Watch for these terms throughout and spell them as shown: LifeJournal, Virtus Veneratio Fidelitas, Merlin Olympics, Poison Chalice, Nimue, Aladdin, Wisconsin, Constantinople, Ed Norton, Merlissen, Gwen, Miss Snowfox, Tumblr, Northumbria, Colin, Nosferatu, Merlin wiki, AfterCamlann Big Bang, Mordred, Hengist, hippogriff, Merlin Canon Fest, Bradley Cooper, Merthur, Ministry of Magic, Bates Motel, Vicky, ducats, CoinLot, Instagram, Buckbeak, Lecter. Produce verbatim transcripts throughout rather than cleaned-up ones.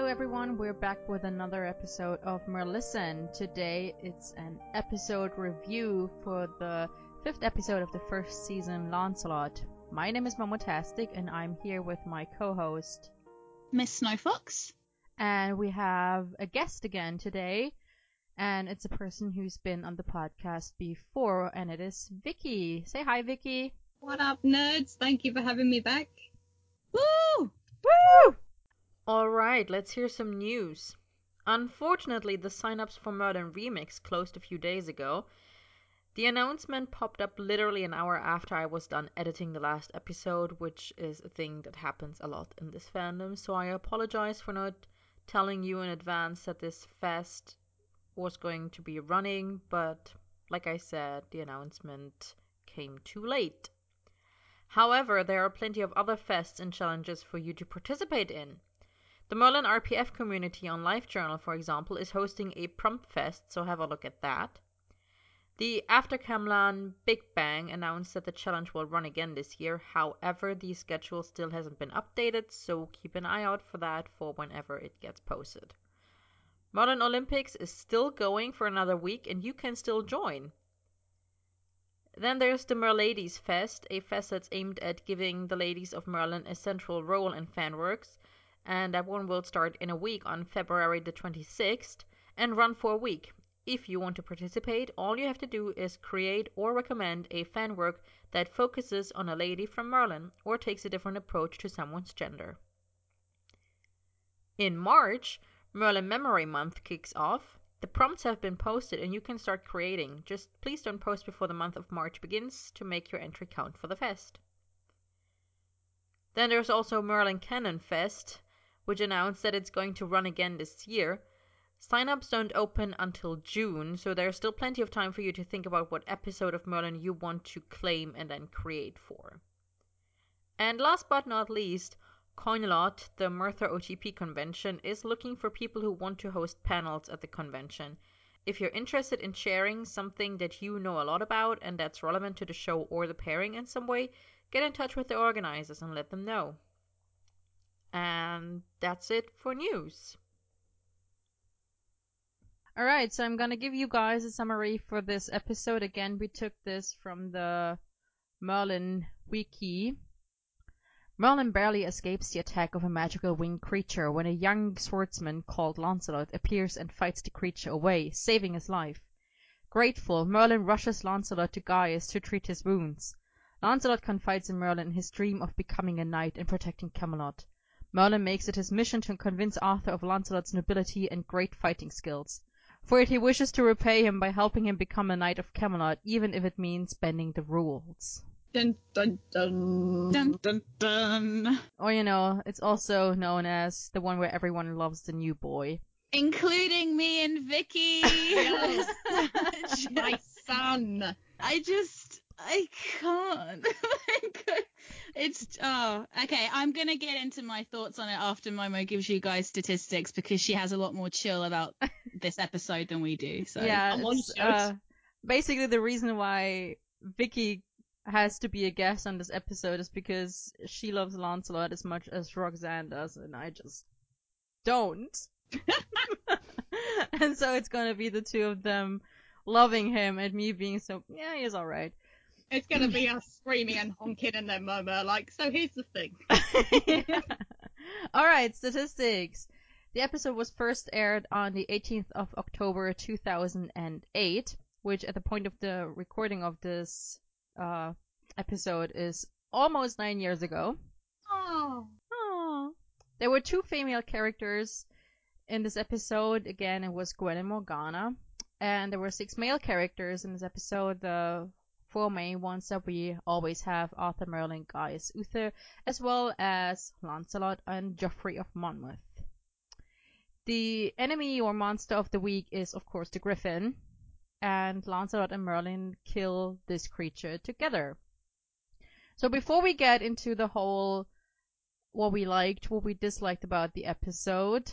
Hello everyone, we're back with another episode of Merlissen. Today it's an episode review for the fifth episode of the first season, Lancelot. My name is Momotastic and I'm here with my co-host, Miss Snowfox. And we have a guest again today, and it's a person who's been on the podcast before, and it is Vicky. Say hi, Vicky. What up, nerds? Thank you for having me back. Woo! Woo! Alright, let's hear some news. Unfortunately, the sign-ups for Murder and Remix closed a few days ago. The announcement popped up literally an hour after I was done editing the last episode, which is a thing that happens a lot in this fandom, so I apologize for not telling you in advance that this fest was going to be running, but like I said, the announcement came too late. However, there are plenty of other fests and challenges for you to participate in. The Merlin R P F community on LifeJournal, for example, is hosting a prompt fest, so have a look at that. The AfterCamlann Big Bang announced that the challenge will run again this year. However, the schedule still hasn't been updated, so keep an eye out for that for whenever it gets posted. Merlin Olympics is still going for another week, and you can still join. Then there's the Merladies Fest, a fest that's aimed at giving the ladies of Merlin a central role in fanworks. And that one will start in a week on February the twenty-sixth and run for a week. If you want to participate, all you have to do is create or recommend a fan work that focuses on a lady from Merlin or takes a different approach to someone's gender. In March, Merlin Memory Month kicks off. The prompts have been posted and you can start creating. Just please don't post before the month of March begins to make your entry count for the fest. Then there's also Merlin Canon Fest, which announced that it's going to run again this year. Sign-ups don't open until June, so there's still plenty of time for you to think about what episode of Merlin you want to claim and then create for. And last but not least, CoinLot, the Merthur O T P convention, is looking for people who want to host panels at the convention. If you're interested in sharing something that you know a lot about and that's relevant to the show or the pairing in some way, get in touch with the organizers and let them know. And that's it for news. Alright, so I'm gonna give you guys a summary for this episode. Again, we took this from the Merlin wiki. Merlin barely escapes the attack of a magical winged creature when a young swordsman called Lancelot appears and fights the creature away, saving his life. Grateful, Merlin rushes Lancelot to Gaius to treat his wounds. Lancelot confides in Merlin his dream of becoming a knight and protecting Camelot. Merlin makes it his mission to convince Arthur of Lancelot's nobility and great fighting skills. For it he wishes to repay him by helping him become a knight of Camelot, even if it means bending the rules. Dun dun dun. Dun dun dun. Or, you know, it's also known as the one where everyone loves the new boy. Including me and Vicky! Yes. Just, my son! I just... I can't. It's oh okay. I'm gonna get into my thoughts on it after Momo gives you guys statistics because she has a lot more chill about this episode than we do. So yeah, uh, basically the reason why Vicky has to be a guest on this episode is because she loves Lancelot as much as Roxanne does, and I just don't. And so it's gonna be the two of them loving him and me being so yeah, he's all right. It's going to be us screaming and honking and then murmur, like, so here's the thing. Yeah. Alright, statistics. The episode was first aired on the eighteenth of October two thousand eight, which at the point of the recording of this uh, episode is almost nine years ago. Oh. Oh. There were two female characters in this episode. Again, it was Gwen and Morgana. And there were six male characters in this episode. The... Four main ones that we always have: Arthur, Merlin, Gaius, Uther, as well as Lancelot and Geoffrey of Monmouth. The enemy or monster of the week is, of course, the griffin, and Lancelot and Merlin kill this creature together. So before we get into the whole what we liked, what we disliked about the episode,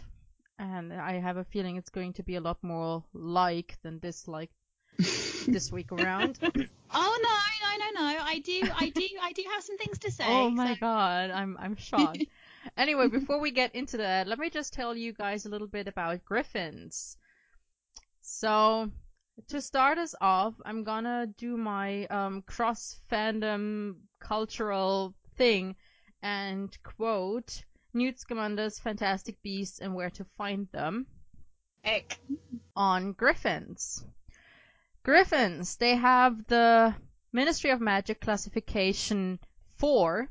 and I have a feeling it's going to be a lot more like than dislike this week around. Oh no, no, no, no! I do, I do, I do have some things to say. Oh my so. god, I'm, I'm shocked. Anyway, before we get into that, let me just tell you guys a little bit about griffins. So, to start us off, I'm gonna do my um, cross-fandom cultural thing and quote Newt Scamander's Fantastic Beasts and Where to Find Them Eck. on griffins. Griffins, they have the Ministry of Magic classification four.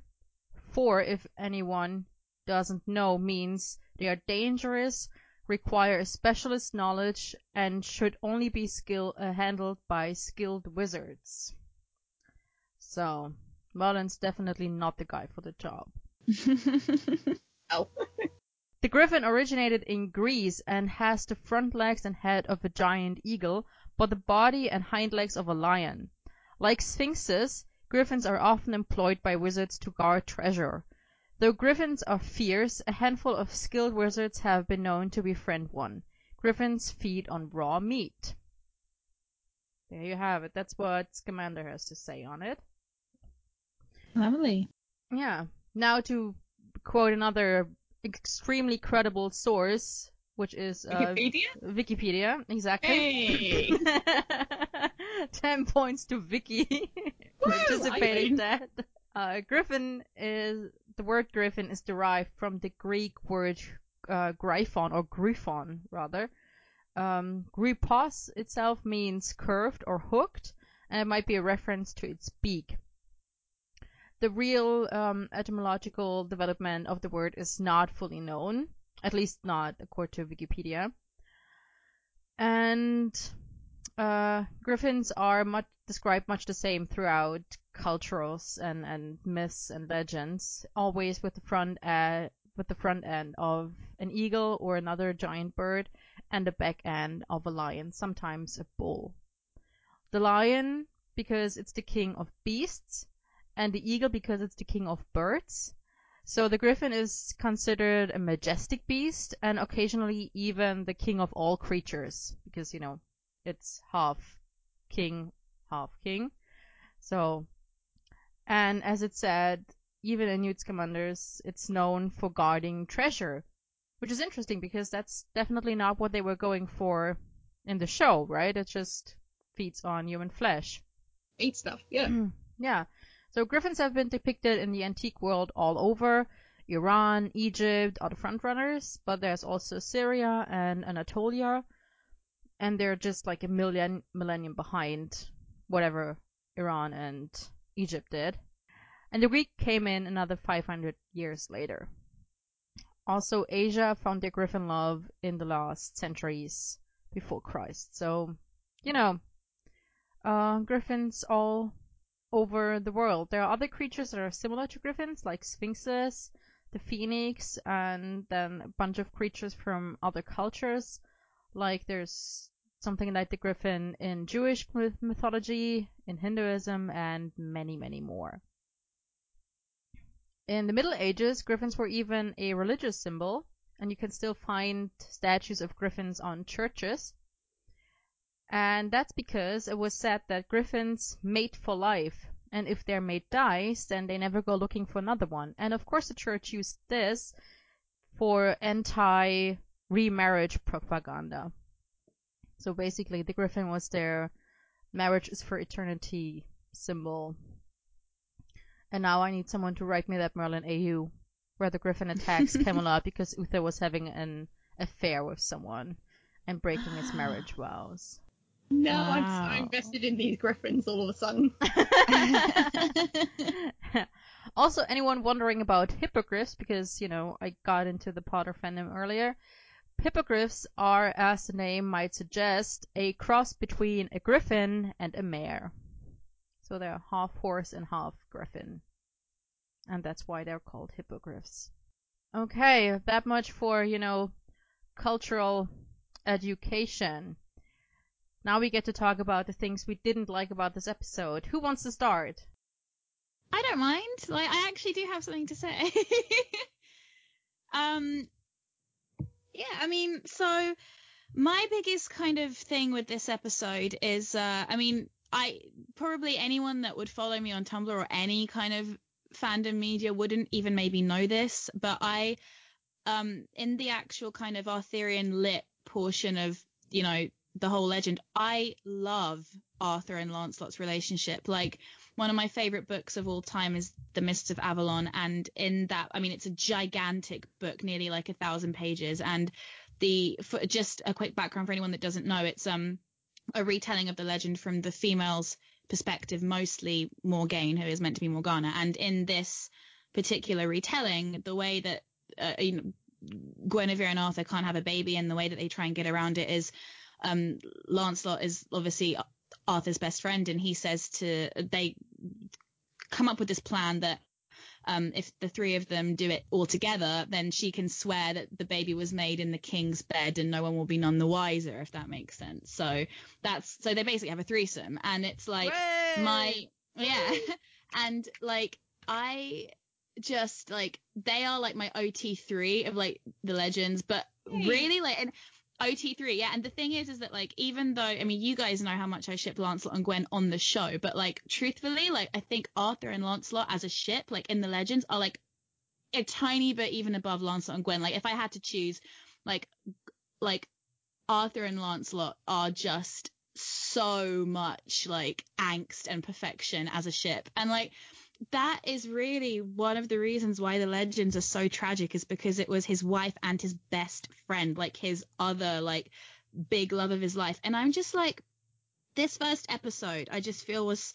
four, if anyone doesn't know, means they are dangerous, require specialist knowledge, and should only be skill uh, handled by skilled wizards. So, Merlin's definitely not the guy for the job. Oh. The griffin originated in Greece and has the front legs and head of a giant eagle, but the body and hind legs of a lion. Like sphinxes, griffins are often employed by wizards to guard treasure. Though griffins are fierce, a handful of skilled wizards have been known to befriend one. Griffins feed on raw meat. There you have it. That's what Scamander has to say on it. Lovely. Yeah. Now to quote another extremely credible source, which is... Uh, Wikipedia? Wikipedia, exactly. Hey! Ten points to Vicky. Woo, anticipating that. Uh, griffin is... The word griffin is derived from the Greek word uh, gryphon, or gryphon, rather. Um, grypos itself means curved or hooked, and it might be a reference to its beak. The real um, etymological development of the word is not fully known, at least not according to Wikipedia. And uh, griffins are much, described much the same throughout cultures and, and myths and legends, always with the front uh, with the front end of an eagle or another giant bird, and the back end of a lion, sometimes a bull. The lion because it's the king of beasts, and the eagle because it's the king of birds. So the griffin is considered a majestic beast, and occasionally even the king of all creatures, because, you know, it's half king, half king. So... And as it said, even in Newt Scamander's, it's known for guarding treasure, which is interesting because that's definitely not what they were going for in the show, right? It just feeds on human flesh. Eat stuff, yeah. Yeah. So griffins have been depicted in the antique world all over. Iran, Egypt are the frontrunners, but there's also Syria and Anatolia, and they're just like a million millennium behind whatever Iran and... Egypt did, and the Greek came in another five hundred years later. Also, Asia found their griffin love in the last centuries before Christ. So, you know, uh, griffins all over the world. There are other creatures that are similar to griffins, like sphinxes, the phoenix, and then a bunch of creatures from other cultures. Like there's something like the griffin in Jewish mythology, in Hinduism, and many, many more. In the Middle Ages, griffins were even a religious symbol, and you can still find statues of griffins on churches. And that's because it was said that griffins mate for life, and if their mate dies, then they never go looking for another one. And of course the church used this for anti-remarriage propaganda. So basically, the griffin was their marriage is for eternity symbol. And now I need someone to write me that Merlin A U, where the griffin attacks Camelot because Uther was having an affair with someone and breaking his marriage vows. No, wow. I'm, I'm invested in these griffins all of a sudden. Also, anyone wondering about hippogriffs, because, you know, I got into the Potter fandom earlier. Hippogriffs are, as the name might suggest, a cross between a griffin and a mare. So they're half horse and half griffin. And that's why they're called hippogriffs. Okay, that much for, you know, cultural education. Now we get to talk about the things we didn't like about this episode. Who wants to start? I don't mind. Like, I actually do have something to say. um... Yeah, I mean, so my biggest kind of thing with this episode is, uh, I mean, I probably anyone that would follow me on Tumblr or any kind of fandom media wouldn't even maybe know this, but I, um, in the actual kind of Arthurian lit portion of, you know, the whole legend, I love Arthur and Lancelot's relationship. Like, one of my favorite books of all time is The Mists of Avalon, and in that, I mean, it's a gigantic book, nearly like a thousand pages. And the for just a quick background for anyone that doesn't know, it's um a retelling of the legend from the female's perspective, mostly Morgane, who is meant to be Morgana. And in this particular retelling, the way that uh, you know, Guinevere and Arthur can't have a baby, and the way that they try and get around it is, um Lancelot is obviously Arthur's best friend, and he says to they come up with this plan that um if the three of them do it all together, then she can swear that the baby was made in the king's bed and no one will be none the wiser, if that makes sense. So that's so they basically have a threesome, and it's like, Yay! my yeah and like I just like they are like my O T three of like the legends, but Yay. really like and O T three, yeah. And the thing is, is that like, even though, I mean, you guys know how much I ship Lancelot and Gwen on the show, but like, truthfully, like, I think Arthur and Lancelot as a ship, like in the legends, are like a tiny bit even above Lancelot and Gwen. Like, if I had to choose, like, like Arthur and Lancelot are just so much like angst and perfection as a ship, and like, that is really one of the reasons why the legends are so tragic, is because it was his wife and his best friend, like his other like big love of his life. And I'm just like, this first episode, I just feel was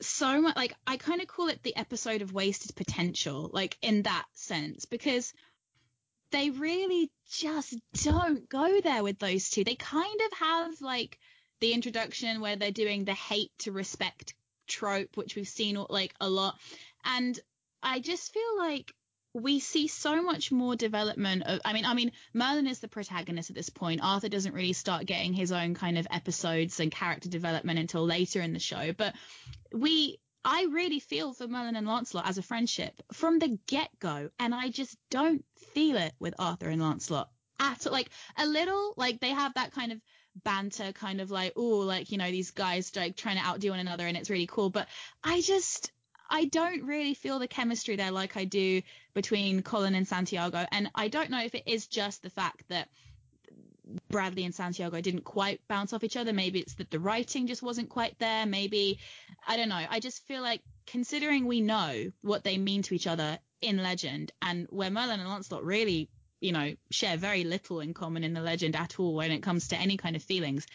so much like, I kind of call it the episode of wasted potential, like in that sense, because they really just don't go there with those two. They kind of have like the introduction where they're doing the hate to respect trope, which we've seen like a lot, and I just feel like we see so much more development of, I mean I mean Merlin is the protagonist at this point. Arthur doesn't really start getting his own kind of episodes and character development until later in the show, but we I really feel for Merlin and Lancelot as a friendship from the get-go, and I just don't feel it with Arthur and Lancelot at all. Like a little like they have that kind of banter, kind of like, oh, like, you know, these guys like trying to outdo one another and it's really cool, but I just I don't really feel the chemistry there like I do between Colin and Santiago. And I don't know if it is just the fact that Bradley and Santiago didn't quite bounce off each other, maybe it's that the writing just wasn't quite there, maybe I don't know. I just feel like, considering we know what they mean to each other in legend, and where Merlin and Lancelot really, you know, share very little in common in the legend at all when it comes to any kind of feelings,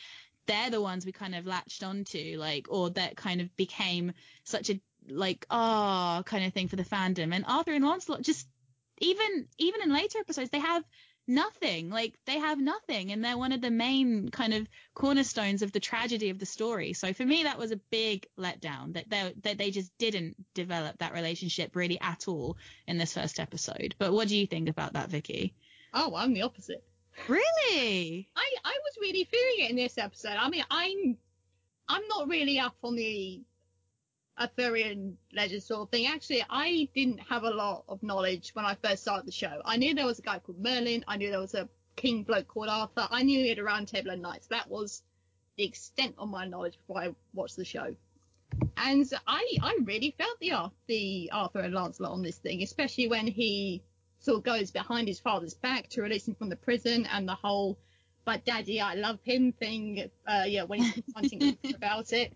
they're the ones we kind of latched onto, like, or that kind of became such a like ah oh, kind of thing for the fandom. And Arthur and Lancelot just, even even in later episodes, they have nothing, like they have nothing, and they're one of the main kind of cornerstones of the tragedy of the story. So for me, that was a big letdown, that they that they just didn't develop that relationship really at all in this first episode. But what do you think about that, Vicky? Oh, I'm the opposite. Really? I I was really feeling it in this episode. I mean, I'm I'm not really up on the Arthurian legend sort of thing. Actually, I didn't have a lot of knowledge when I first started the show. I knew there was a guy called Merlin. I knew there was a king bloke called Arthur. I knew he had a round table of knights. That was the extent of my knowledge before I watched the show. And I, I really felt the, the Arthur and Lancelot on this thing, especially when he sort of goes behind his father's back to release him from the prison, and the whole "but daddy, I love him" thing. Uh, yeah, when he's confronting about it.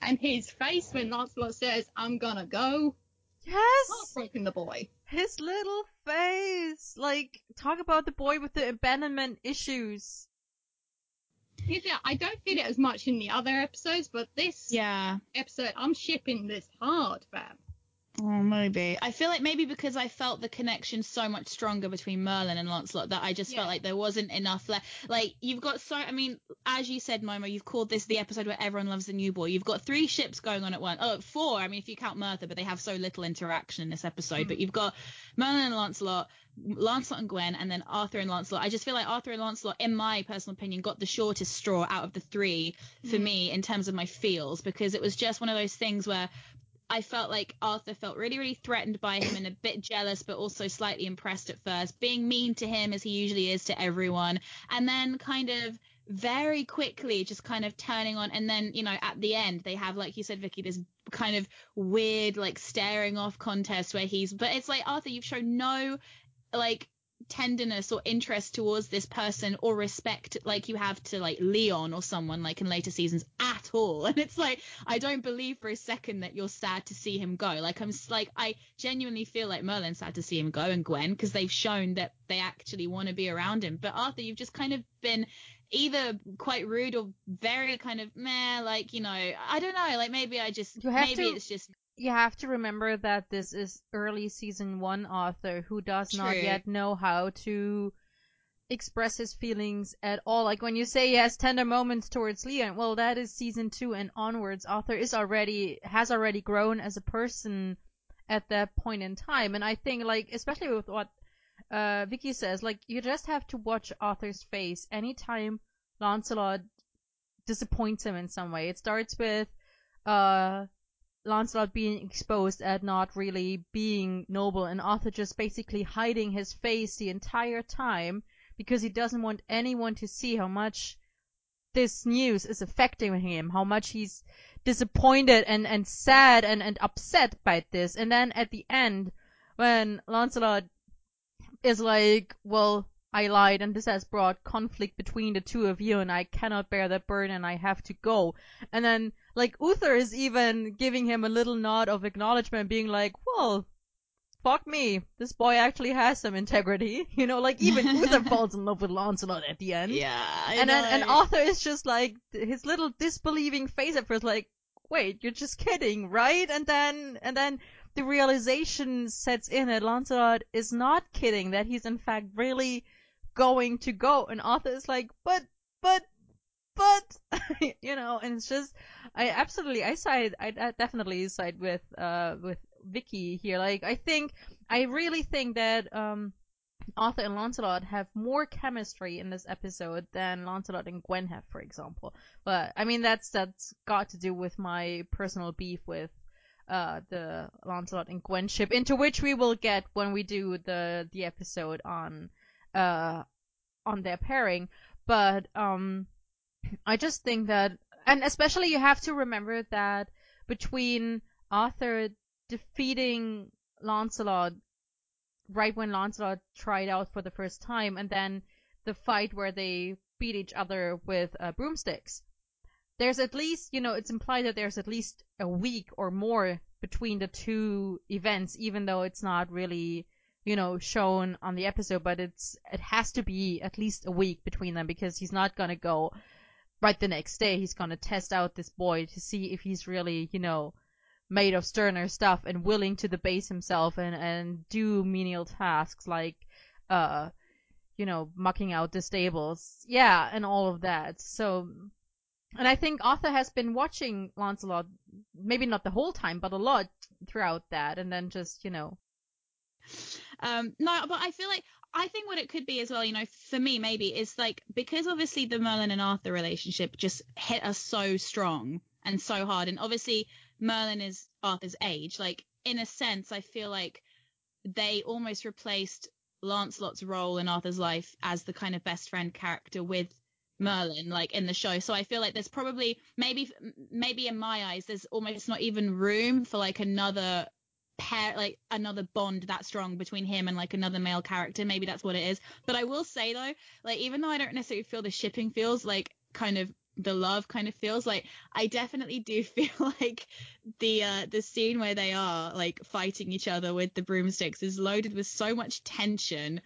And his face when Lancelot says, "I'm gonna go." Yes! Heartbreaking the boy. His little face! Like, talk about the boy with the abandonment issues. Yeah, I don't feel it as much in the other episodes, but this yeah. episode, I'm shipping this hard, fam. Oh, maybe. I feel like maybe because I felt the connection so much stronger between Merlin and Lancelot that I just yeah. felt like there wasn't enough left. Like, you've got so... I mean, as you said, Momo, you've called this the episode where everyone loves the new boy. You've got three ships going on at once. Oh, four, I mean, if you count Merthur, but they have so little interaction in this episode. Mm. But you've got Merlin and Lancelot, Lancelot and Gwen, and then Arthur and Lancelot. I just feel like Arthur and Lancelot, in my personal opinion, got the shortest straw out of the three for mm. me in terms of my feels, because it was just one of those things where... I felt like Arthur felt really, really threatened by him and a bit jealous, but also slightly impressed at first, being mean to him as he usually is to everyone, and then kind of very quickly just kind of turning on. And then, you know, at the end they have, like you said, Vicky, this kind of weird, like, staring off contest where he's, but it's like, Arthur, you've shown no, like, tenderness or interest towards this person or respect like you have to, like, Leon or someone, like, in later seasons at all. And it's like, I don't believe for a second that you're sad to see him go. Like, I'm like, I genuinely feel like Merlin's sad to see him go, and Gwen, because they've shown that they actually want to be around him. But Arthur, you've just kind of been either quite rude or very kind of meh, like, you know, I don't know, like, maybe I just maybe to... it's just you have to remember that this is early season one Arthur, who does True. Not yet know how to express his feelings at all. Like, when you say he has tender moments towards Leon, well, that is season two and onwards. Arthur is already, has already grown as a person at that point in time. And I think, like, especially with what uh, Vicky says, like, you just have to watch Arthur's face anytime Lancelot disappoints him in some way. It starts with, uh... Lancelot being exposed at not really being noble, and Arthur just basically hiding his face the entire time because he doesn't want anyone to see how much this news is affecting him, how much he's disappointed and, and sad and, and upset by this. And then at the end, when Lancelot is like, well, I lied, and this has brought conflict between the two of you, and I cannot bear that burden, and I have to go. And then, like, Uther is even giving him a little nod of acknowledgement, being like, well, fuck me, this boy actually has some integrity. You know, like, even Uther falls in love with Lancelot at the end. Yeah, I and know. Then, and Arthur is just like, his little disbelieving face at first, like, wait, you're just kidding, right? And then, and then... the realization sets in that Lancelot is not kidding, that he's in fact really going to go, and Arthur is like, but but but you know. And it's just, I absolutely I side I, I definitely side with uh with Vicky here. Like, I think I really think that um Arthur and Lancelot have more chemistry in this episode than Lancelot and Gwen have, for example. But I mean, that's that's got to do with my personal beef with Uh, the Lancelot and Gwen ship, into which we will get when we do the the episode on uh on their pairing. But um I just think that, and especially you have to remember that between Arthur defeating Lancelot right when Lancelot tried out for the first time, and then the fight where they beat each other with uh, broomsticks, there's at least, you know, it's implied that there's at least a week or more between the two events, even though it's not really, you know, shown on the episode. But it's it has to be at least a week between them, because he's not going to go right the next day. He's going to test out this boy to see if he's really, you know, made of sterner stuff and willing to debase himself and, and do menial tasks like, uh, you know, mucking out the stables. Yeah, and all of that. So... and I think Arthur has been watching Lancelot, maybe not the whole time, but a lot throughout that, and then just, you know. Um, no, but I feel like, I think what it could be as well, you know, for me maybe, is like, because obviously the Merlin and Arthur relationship just hit us so strong and so hard, and obviously Merlin is Arthur's age, like, in a sense, I feel like they almost replaced Lancelot's role in Arthur's life as the kind of best friend character with Merlin, like, in the show. So I feel like there's probably maybe maybe in my eyes there's almost not even room for like another pair, like another bond that strong between him and like another male character. Maybe that's what it is. But I will say though, like, even though I don't necessarily feel the shipping feels like kind of the love kind of feels, like, I definitely do feel like the uh the scene where they are like fighting each other with the broomsticks is loaded with so much tension.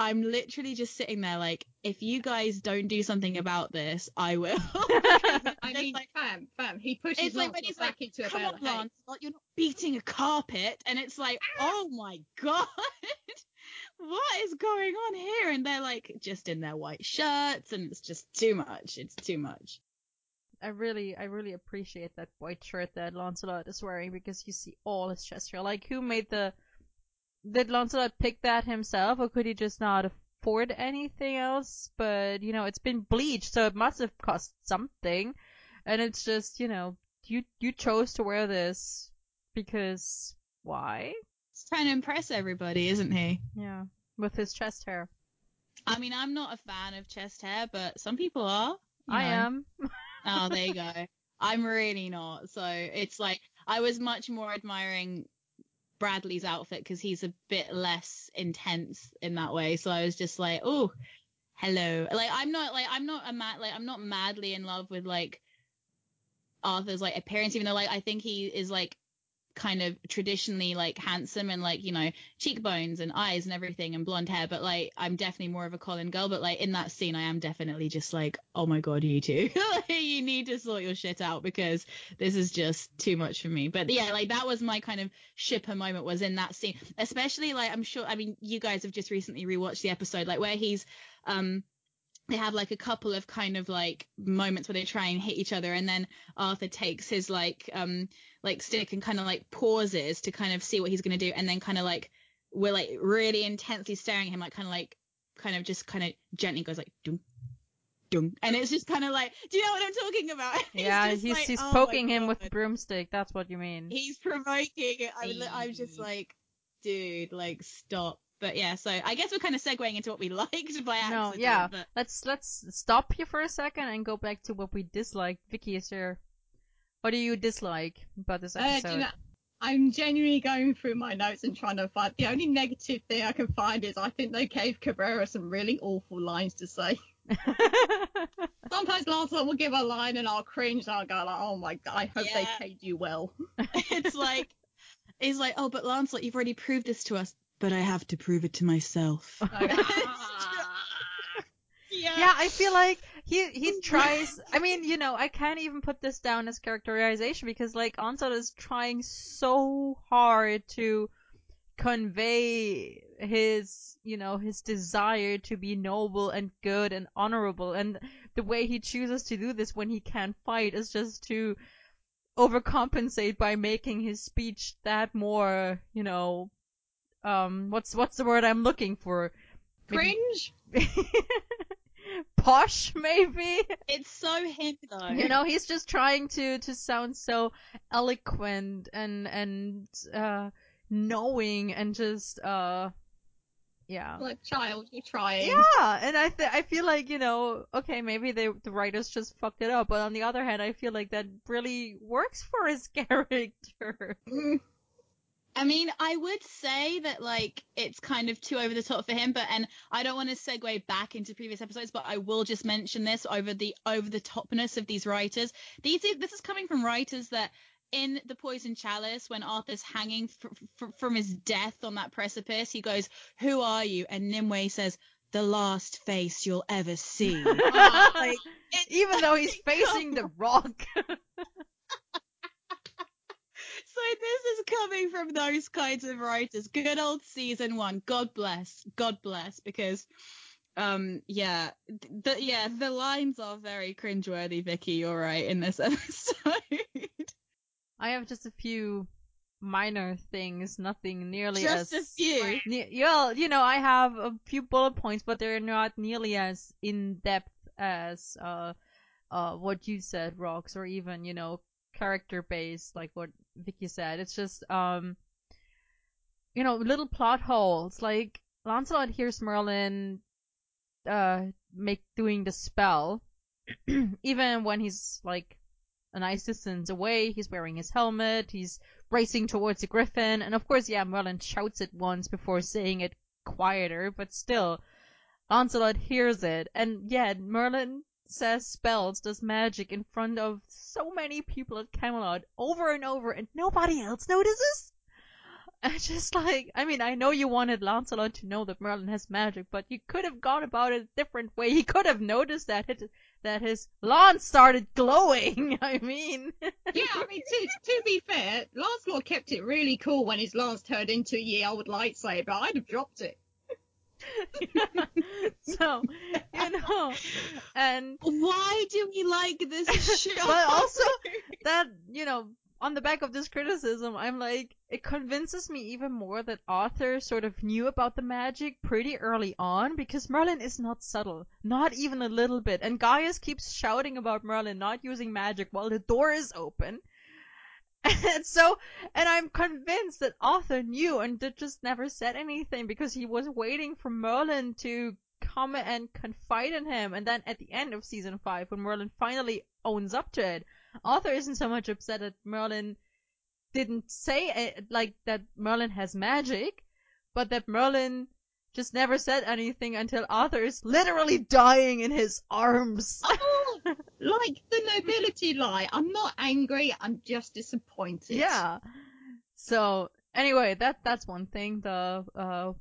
I'm literally just sitting there like, if you guys don't do something about this, I will. I mean, like, fam, fam, he pushes Lancelot like back like, into a barrel. Come on, Lancelot, you're not beating a carpet. And it's like, oh my God, what is going on here? And they're like, just in their white shirts, and it's just too much. It's too much. I really, I really appreciate that white shirt that Lancelot is wearing, because you see all his chest hair. Like, who made the... did Lancelot pick that himself, or could he just not afford anything else? But, you know, it's been bleached, so it must have cost something. And it's just, you know, you you chose to wear this because why? He's trying to impress everybody, isn't he? Yeah, with his chest hair. I mean, I'm not a fan of chest hair, but some people are. You I know. am. Oh, there you go. I'm really not. So it's like I was much more admiring Bradley's outfit because he's a bit less intense in that way. So I was just like, oh, hello. Like I'm not like I'm not a mad like I'm not madly in love with like Arthur's like appearance, even though like I think he is like kind of traditionally like handsome and like, you know, cheekbones and eyes and everything and blonde hair, but like I'm definitely more of a Colin girl. But like in that scene I am definitely just like, oh my god, you two like, you need to sort your shit out because this is just too much for me. But yeah, like that was my kind of shipper moment, was in that scene especially. Like I'm sure, I mean, you guys have just recently rewatched the episode like where he's um they have like a couple of kind of like moments where they try and hit each other, and then Arthur takes his like um like stick and kind of like pauses to kind of see what he's going to do, and then kind of like we're like really intensely staring at him, like kind of like kind of just kind of gently goes like dunk dunk, and it's just kind of like, do you know what I'm talking about? Yeah, he's like, he's oh poking him with a broomstick. That's what you mean. He's provoking it. I'm, I'm just like, dude, like stop. But yeah, so I guess we're kind of segueing into what we liked by accident. No, yeah, but... let's let's stop here for a second and go back to what we disliked. Vicky, is there? What do you dislike about this episode? Uh, you know, I'm genuinely going through my notes and trying to find. The only negative thing I can find is I think they gave Cabrera some really awful lines to say. Sometimes Lancelot will give a line and I'll cringe and I'll go like, oh my god, I hope yeah. they paid you well. It's like, it's like, oh, but Lancelot, you've already proved this to us. But I have to prove it to myself. yeah. yeah, I feel like he he tries. I mean, you know, I can't even put this down as characterization because, like, Ansel is trying so hard to convey his, you know, his desire to be noble and good and honorable. And the way he chooses to do this when he can't fight is just to overcompensate by making his speech that more, you know... Um, what's what's the word I'm looking for? Cringe? Posh, maybe? It's so him, though. You know, he's just trying to, to sound so eloquent and, and uh, knowing and just, uh, yeah. Like, child, you're trying. Yeah, and I th- I feel like, you know, okay, maybe they, the writers just fucked it up, but on the other hand, I feel like that really works for his character. I mean, I would say that, like, it's kind of too over the top for him, but, and I don't want to segue back into previous episodes, but I will just mention this over the over the topness of these writers. These, this is coming from writers that in The Poison Chalice, when Arthur's hanging fr- fr- from his death on that precipice, he goes, "Who are you?" And Nimue says, "The last face you'll ever see." Oh, like, even though he's facing the rock. So this is coming from those kinds of writers. Good old season one. God bless. God bless. Because, um, yeah, the, yeah, the lines are very cringeworthy, Vicky. You're right in this episode. I have just a few minor things. Nothing nearly just as... Just a few. Ne- well, you know, I have a few bullet points, but they're not nearly as in-depth as uh, uh, what you said, Rox, or even, you know, character-based, like what Vicky said. It's just, um, you know, little plot holes. Like, Lancelot hears Merlin uh, make doing the spell. Even when he's, like, a nice distance away, he's wearing his helmet, he's racing towards the griffin, and of course, yeah, Merlin shouts it once before saying it quieter, but still, Lancelot hears it, and yet Merlin says spells, does magic in front of so many people at Camelot over and over, and nobody else notices? And just like, I mean, I know you wanted Lancelot to know that Merlin has magic, but you could have gone about it a different way. He could have noticed that his, that his lawn started glowing. I mean... yeah, I mean, to, to be fair, Lancelot kept it really cool when his lance turned into a year-old lightsaber. I'd have dropped it. Yeah. So, you know, and why do we like this show? But also that, you know, on the back of this criticism, I'm like, it convinces me even more that Arthur sort of knew about the magic pretty early on, because Merlin is not subtle, not even a little bit, and Gaius keeps shouting about Merlin not using magic while the door is open. And so, and I'm convinced that Arthur knew and just never said anything because he was waiting for Merlin to comment and confide in him. And then at the end of season five, when Merlin finally owns up to it, Arthur isn't so much upset that Merlin didn't say it, like that Merlin has magic, but that Merlin just never said anything until Arthur is literally dying in his arms. Oh, like the nobility lie. I'm not angry, I'm just disappointed. Yeah. So anyway, that that's one thing. The uh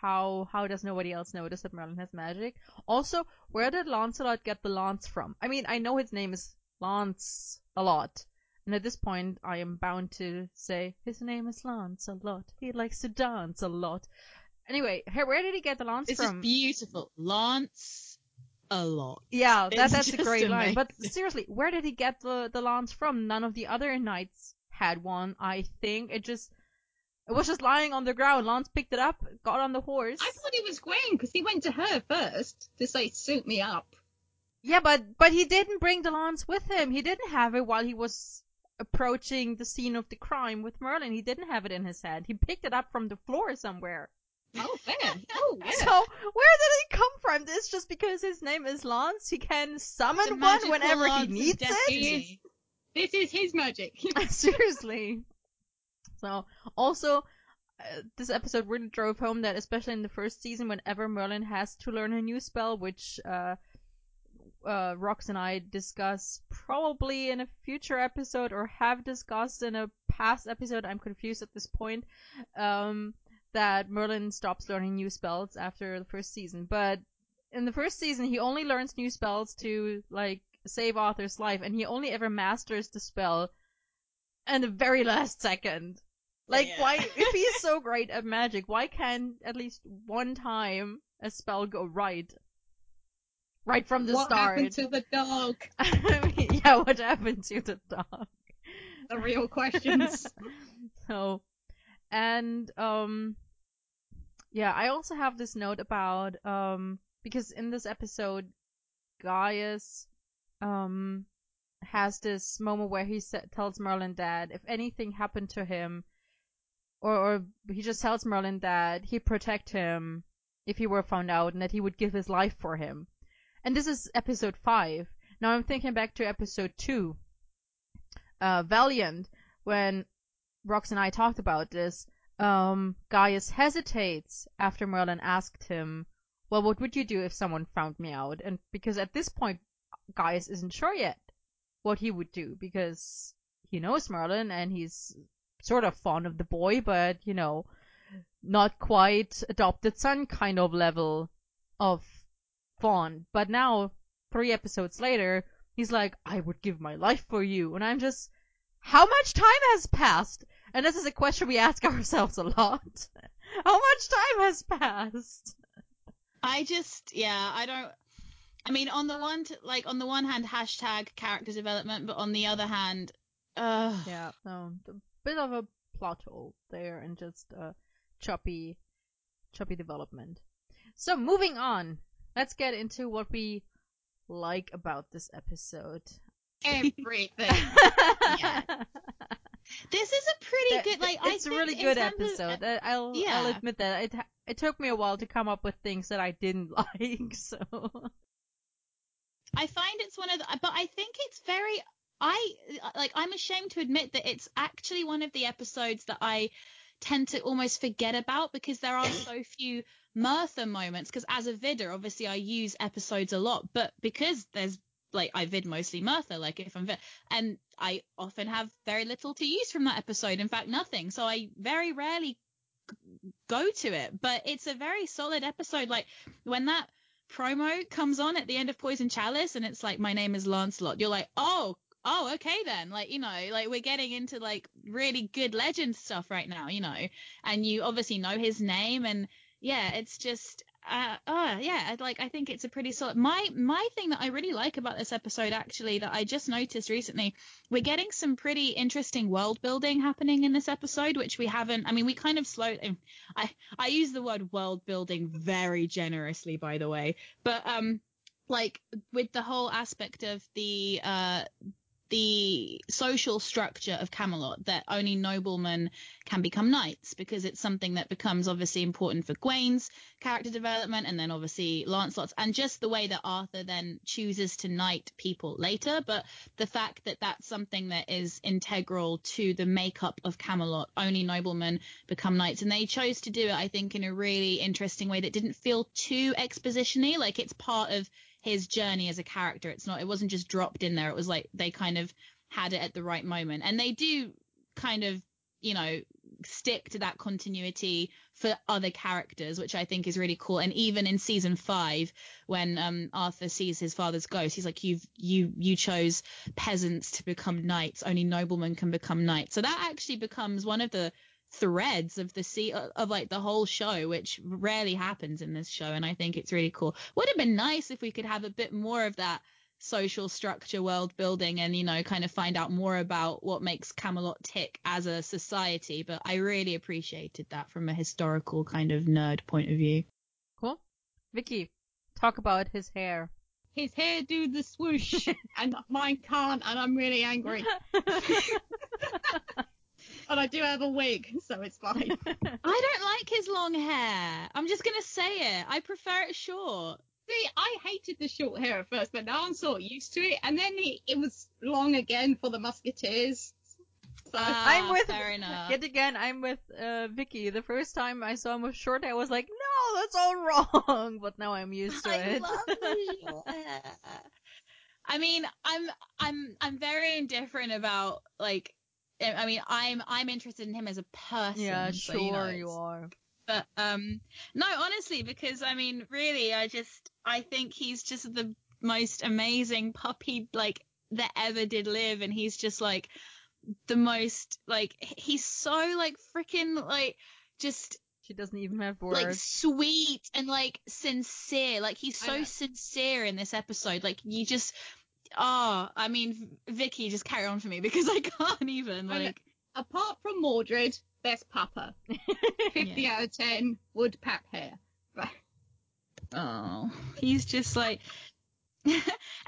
how how does nobody else notice that Merlin has magic? Also, where did Lancelot get the lance from? I mean, I know his name is Lancelot, and at this point I am bound to say his name is Lancelot. He likes to dance a lot. Anyway, where did he get the lance this from? This is beautiful. Lance a lot. Yeah, that, that's a great amazing. line. But seriously, where did he get the, the lance from? None of the other knights had one, I think. It just it was just lying on the ground. Lance picked it up, got on the horse. I thought it was Gwen, because he went to her first to say, suit me up. Yeah, but, but he didn't bring the lance with him. He didn't have it while he was approaching the scene of the crime with Merlin. He didn't have it in his hand. He picked it up from the floor somewhere. Oh, fair. Oh, yeah. So, where did it come from? This just because his name is Lance, he can summon one whenever he needs it? This is his magic. Seriously. So, also, uh, this episode really drove home that, especially in the first season, whenever Merlin has to learn a new spell, which uh, uh, Rox and I discuss probably in a future episode, or have discussed in a past episode, I'm confused at this point, um... that Merlin stops learning new spells after the first season. But in the first season, he only learns new spells to, like, save Arthur's life, and he only ever masters the spell in the very last second. Like, yeah. Why, if he's so great at magic, why can't at least one time a spell go right? Right from the what start. What happened to the dog? I mean, yeah, what happened to the dog? The real questions. So, and, um... yeah, I also have this note about, um, because in this episode, Gaius, um, has this moment where he sa- tells Merlin that if anything happened to him, or, or he just tells Merlin that he'd protect him if he were found out, and that he would give his life for him. And this is episode five. Now I'm thinking back to episode two, uh, Valiant, when Rox and I talked about this. Um, Gaius hesitates after Merlin asked him, well, what would you do if someone found me out? And because at this point, Gaius isn't sure yet what he would do, because he knows Merlin and he's sort of fond of the boy, but, you know, not quite adopted son kind of level of fond. But now, three episodes later, he's like, I would give my life for you. And I'm just, how much time has passed? And this is a question we ask ourselves a lot. How much time has passed? I just, yeah, I don't... I mean, on the one, t- like, on the one hand, hashtag character development, but on the other hand, uh yeah, no, a bit of a plot hole there, and just uh, choppy, choppy development. So, moving on, let's get into what we like about this episode. Everything. Yeah. This is a pretty good, like, I think it's a really good episode. Of, I'll, yeah. I'll admit that. It it took me a while to come up with things that I didn't like, so. I find it's one of the, but I think it's very, I, like, I'm ashamed to admit that it's actually one of the episodes that I tend to almost forget about, because there are so few Merthur moments, because as a vidder, obviously I use episodes a lot, but because there's, like, I vid mostly Merthur, like, if I'm vid, and I often have very little to use from that episode, in fact nothing, so I very rarely g- go to it, but it's a very solid episode. Like, when that promo comes on at the end of Poison Chalice and it's like, my name is Lancelot, you're like, oh oh okay then, like, you know, like, we're getting into, like, really good legend stuff right now, you know, and you obviously know his name, and yeah, it's just Uh, oh yeah, like, I think it's a pretty solid. My my thing that I really like about this episode, actually, that I just noticed recently, we're getting some pretty interesting world building happening in this episode, which we haven't. I mean, we kind of slow. I I use the word world building very generously, by the way, but um, like, with the whole aspect of the uh the social structure of Camelot, that only noblemen can become knights, because it's something that becomes obviously important for Gwen's character development, and then obviously Lancelot's, and just the way that Arthur then chooses to knight people later. But the fact that that's something that is integral to the makeup of Camelot, only noblemen become knights, and they chose to do it, I think, in a really interesting way that didn't feel too exposition-y. Like, it's part of his journey as a character. It's not, it wasn't just dropped in there. It was like they kind of had it at the right moment, and they do kind of, you know, stick to that continuity for other characters, which I think is really cool. And even in season five, when um Arthur sees his father's ghost, he's like, you've you you chose peasants to become knights, only noblemen can become knights. So that actually becomes one of the threads of the sea of like the whole show, which rarely happens in this show, and I think it's really cool. Would have been nice if we could have a bit more of that social structure, world building, and, you know, kind of find out more about what makes Camelot tick as a society, but I really appreciated that from a historical kind of nerd point of view. Cool. Vicky, talk about his hair. His hair do the swoosh and mine can't, and I'm really angry. And I do have a wig, so it's fine. I don't like his long hair. I'm just going to say it. I prefer it short. See, I hated the short hair at first, but now I'm sort of used to it. And then he, it was long again for the Musketeers. So ah, I'm with, fair enough. Yet again, I'm with uh, Vicky. The first time I saw him with short hair, I was like, no, that's all wrong. But now I'm used to I it. I love the short hair. I mean, I'm, I'm, I'm very indifferent about, like, I mean, I'm I'm interested in him as a person. Yeah, sure, so, you know, you are. But um, no, honestly, because I mean, really, I just I think he's just the most amazing puppy like that ever did live, and he's just like the most like he's so like freaking like just. She doesn't even have words. Like, sweet and like sincere. Like, he's so sincere in this episode. Like, you just. Oh, I mean, Vicky, just carry on for me because I can't even, like... Apart from Mordred, best papa. fifty yeah. out of ten, would pap hair. Oh, he's just like... and,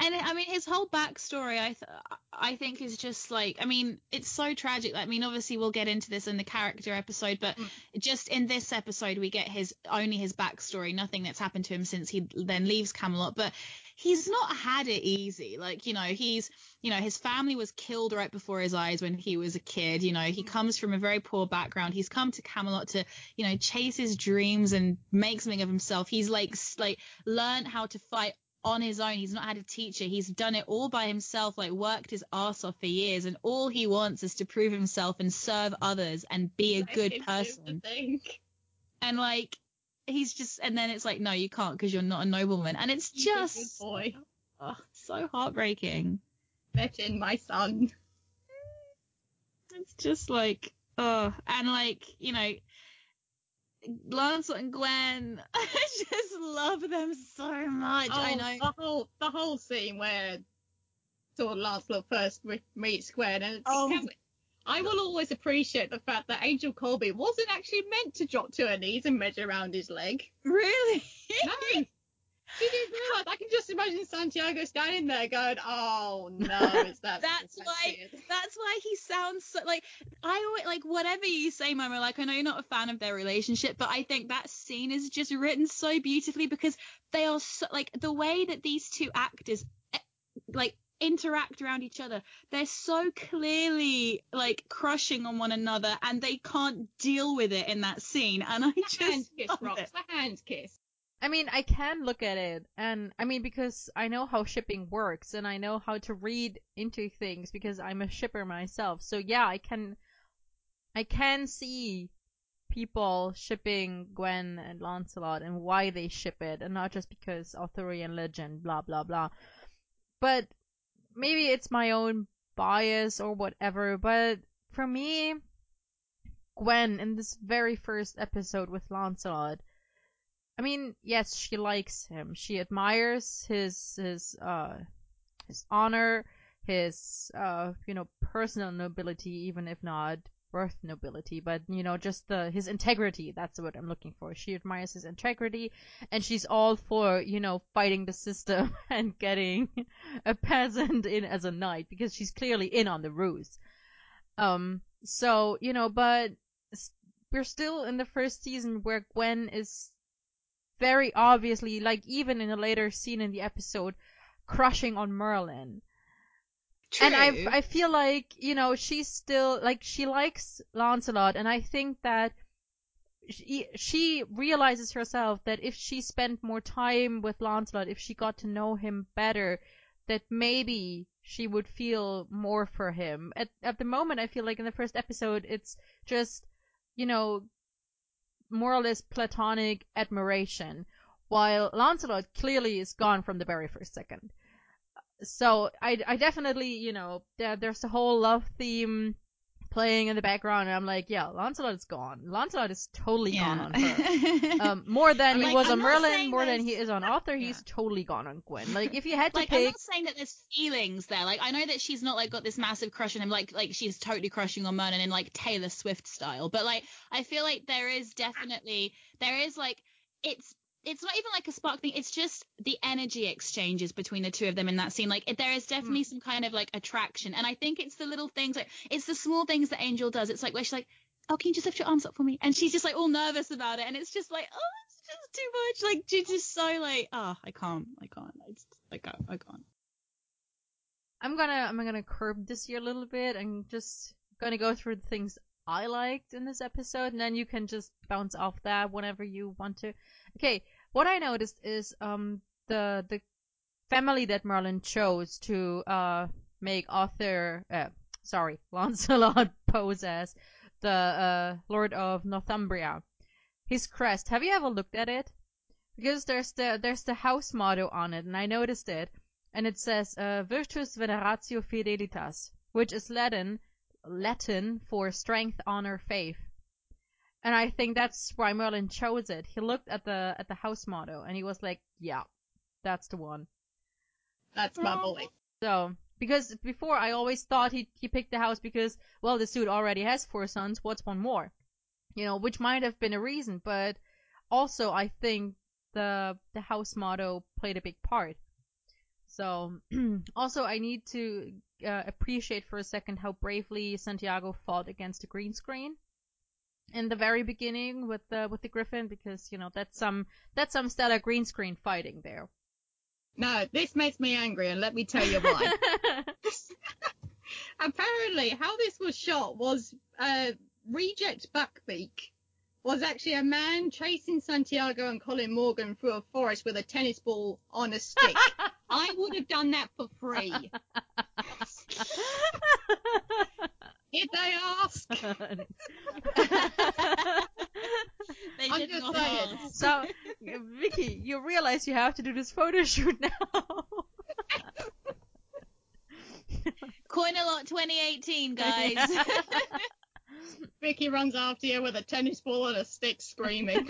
I mean, his whole backstory, I th- I think, is just like... I mean, it's so tragic. I mean, obviously, we'll get into this in the character episode, but mm. just in this episode, we get his only his backstory, nothing that's happened to him since he then leaves Camelot, but... He's not had it easy. Like, you know, he's, you know, his family was killed right before his eyes when he was a kid. You know, he comes from a very poor background. He's come to Camelot to, you know, chase his dreams and make something of himself. He's like, like learned how to fight on his own. He's not had a teacher. He's done it all by himself, like worked his ass off for years. And all he wants is to prove himself and serve others and be a good person. And like, he's just, and then it's like, no, you can't because you're not a nobleman, and it's just boy. Oh, so heartbreaking. Betting my son. It's just like, oh, and like, you know, Lancelot and Gwen, I just love them so much. Oh, I know the whole the whole scene where sort of Lancelot first meets Gwen, and oh. It's, I will always appreciate the fact that Angel Colby wasn't actually meant to drop to her knees and measure around his leg. Really? No. She didn't realise. I can just imagine Santiago standing there going, oh, no, it's that. that's why That's why he sounds so, like, I always, like, whatever you say, Momo, like, I know you're not a fan of their relationship, but I think that scene is just written so beautifully because they are so, like, the way that these two actors, like, interact around each other, they're so clearly like crushing on one another, and they can't deal with it in that scene, and I the just hand kiss rocks. The hand kiss. I mean, I can look at it, and I mean, because I know how shipping works, and I know how to read into things because I'm a shipper myself, so yeah, I can I can see people shipping Gwen and Lancelot and why they ship it, and not just because Arthurian legend, blah blah blah. But maybe it's my own bias or whatever, but for me, Gwen in this very first episode with Lancelot, I mean, yes, she likes him. She admires his his uh his honor, his uh you know, personal nobility, even if not birth nobility, but, you know, just the his integrity. That's what I'm looking for. She admires his integrity, and she's all for, you know, fighting the system and getting a peasant in as a knight, because she's clearly in on the ruse. Um, so, you know, but we're still in the first season where Gwen is very obviously, like, even in a later scene in the episode, crushing on Merlin. True. And I I feel like, you know, she's still, like, she likes Lancelot, and I think that she, she realizes herself that if she spent more time with Lancelot, if she got to know him better, that maybe she would feel more for him. At at the moment, I feel like in the first episode, it's just, you know, more or less platonic admiration, while Lancelot clearly is gone from the very first second. So I, I definitely, you know, there, there's a whole love theme playing in the background, and I'm like, yeah, Lancelot is gone. Lancelot is totally yeah. gone on her. Um, more than like, he was I'm on Merlin, more than he is on Arthur, yeah. he's totally gone on Gwen. Like, if you had to like, pick... I'm not saying that there's feelings there. Like, I know that she's not, like, got this massive crush on him, like, like she's totally crushing on Merlin in, like, Taylor Swift style. But, like, I feel like there is definitely, there is, like, it's... It's not even like a spark thing. It's just the energy exchanges between the two of them in that scene. Like, it, there is definitely mm. some kind of, like, attraction. And I think it's the little things, like, it's the small things that Angel does. It's like, where she's like, oh, can you just lift your arms up for me? And she's just, like, all nervous about it. And it's just like, oh, it's just too much. Like, she's just so, like, oh, I can't. I can't. I, just, I can't. I can't. I'm gonna, I'm gonna curb this year a little bit. I'm just gonna go through the things I liked in this episode, and then you can just bounce off that whenever you want to. Okay, what I noticed is um the the family that Merlin chose to uh make Arthur uh, sorry Lancelot pose as the uh, Lord of Northumbria. His crest. Have you ever looked at it? Because there's the there's the house motto on it, and I noticed it, and it says uh, Virtus Veneratio Fidelitas, which is Latin. Latin for strength, honor, faith, and I think that's why Merlin chose it. He looked at the at the house motto and he was like, "Yeah, that's the one. That's my boy." So, because before I always thought he he picked the house because, well, the suit already has four sons. What's one more? You know, which might have been a reason, but also I think the the house motto played a big part. So, also I need to uh, appreciate for a second how bravely Santiago fought against the green screen in the very beginning with the with the Griffin, because, you know, that's some that's some stellar green screen fighting there. No, this makes me angry, and let me tell you why. Apparently, how this was shot was uh, Reject Buckbeak was actually a man chasing Santiago and Colin Morgan through a forest with a tennis ball on a stick. I would have done that for free. Did they ask? They I'm did just not saying. Ask. So, Vicky, you realize you have to do this photo shoot now. CoinLot twenty eighteen, guys. Yeah. Vicky runs after you with a tennis ball and a stick, screaming.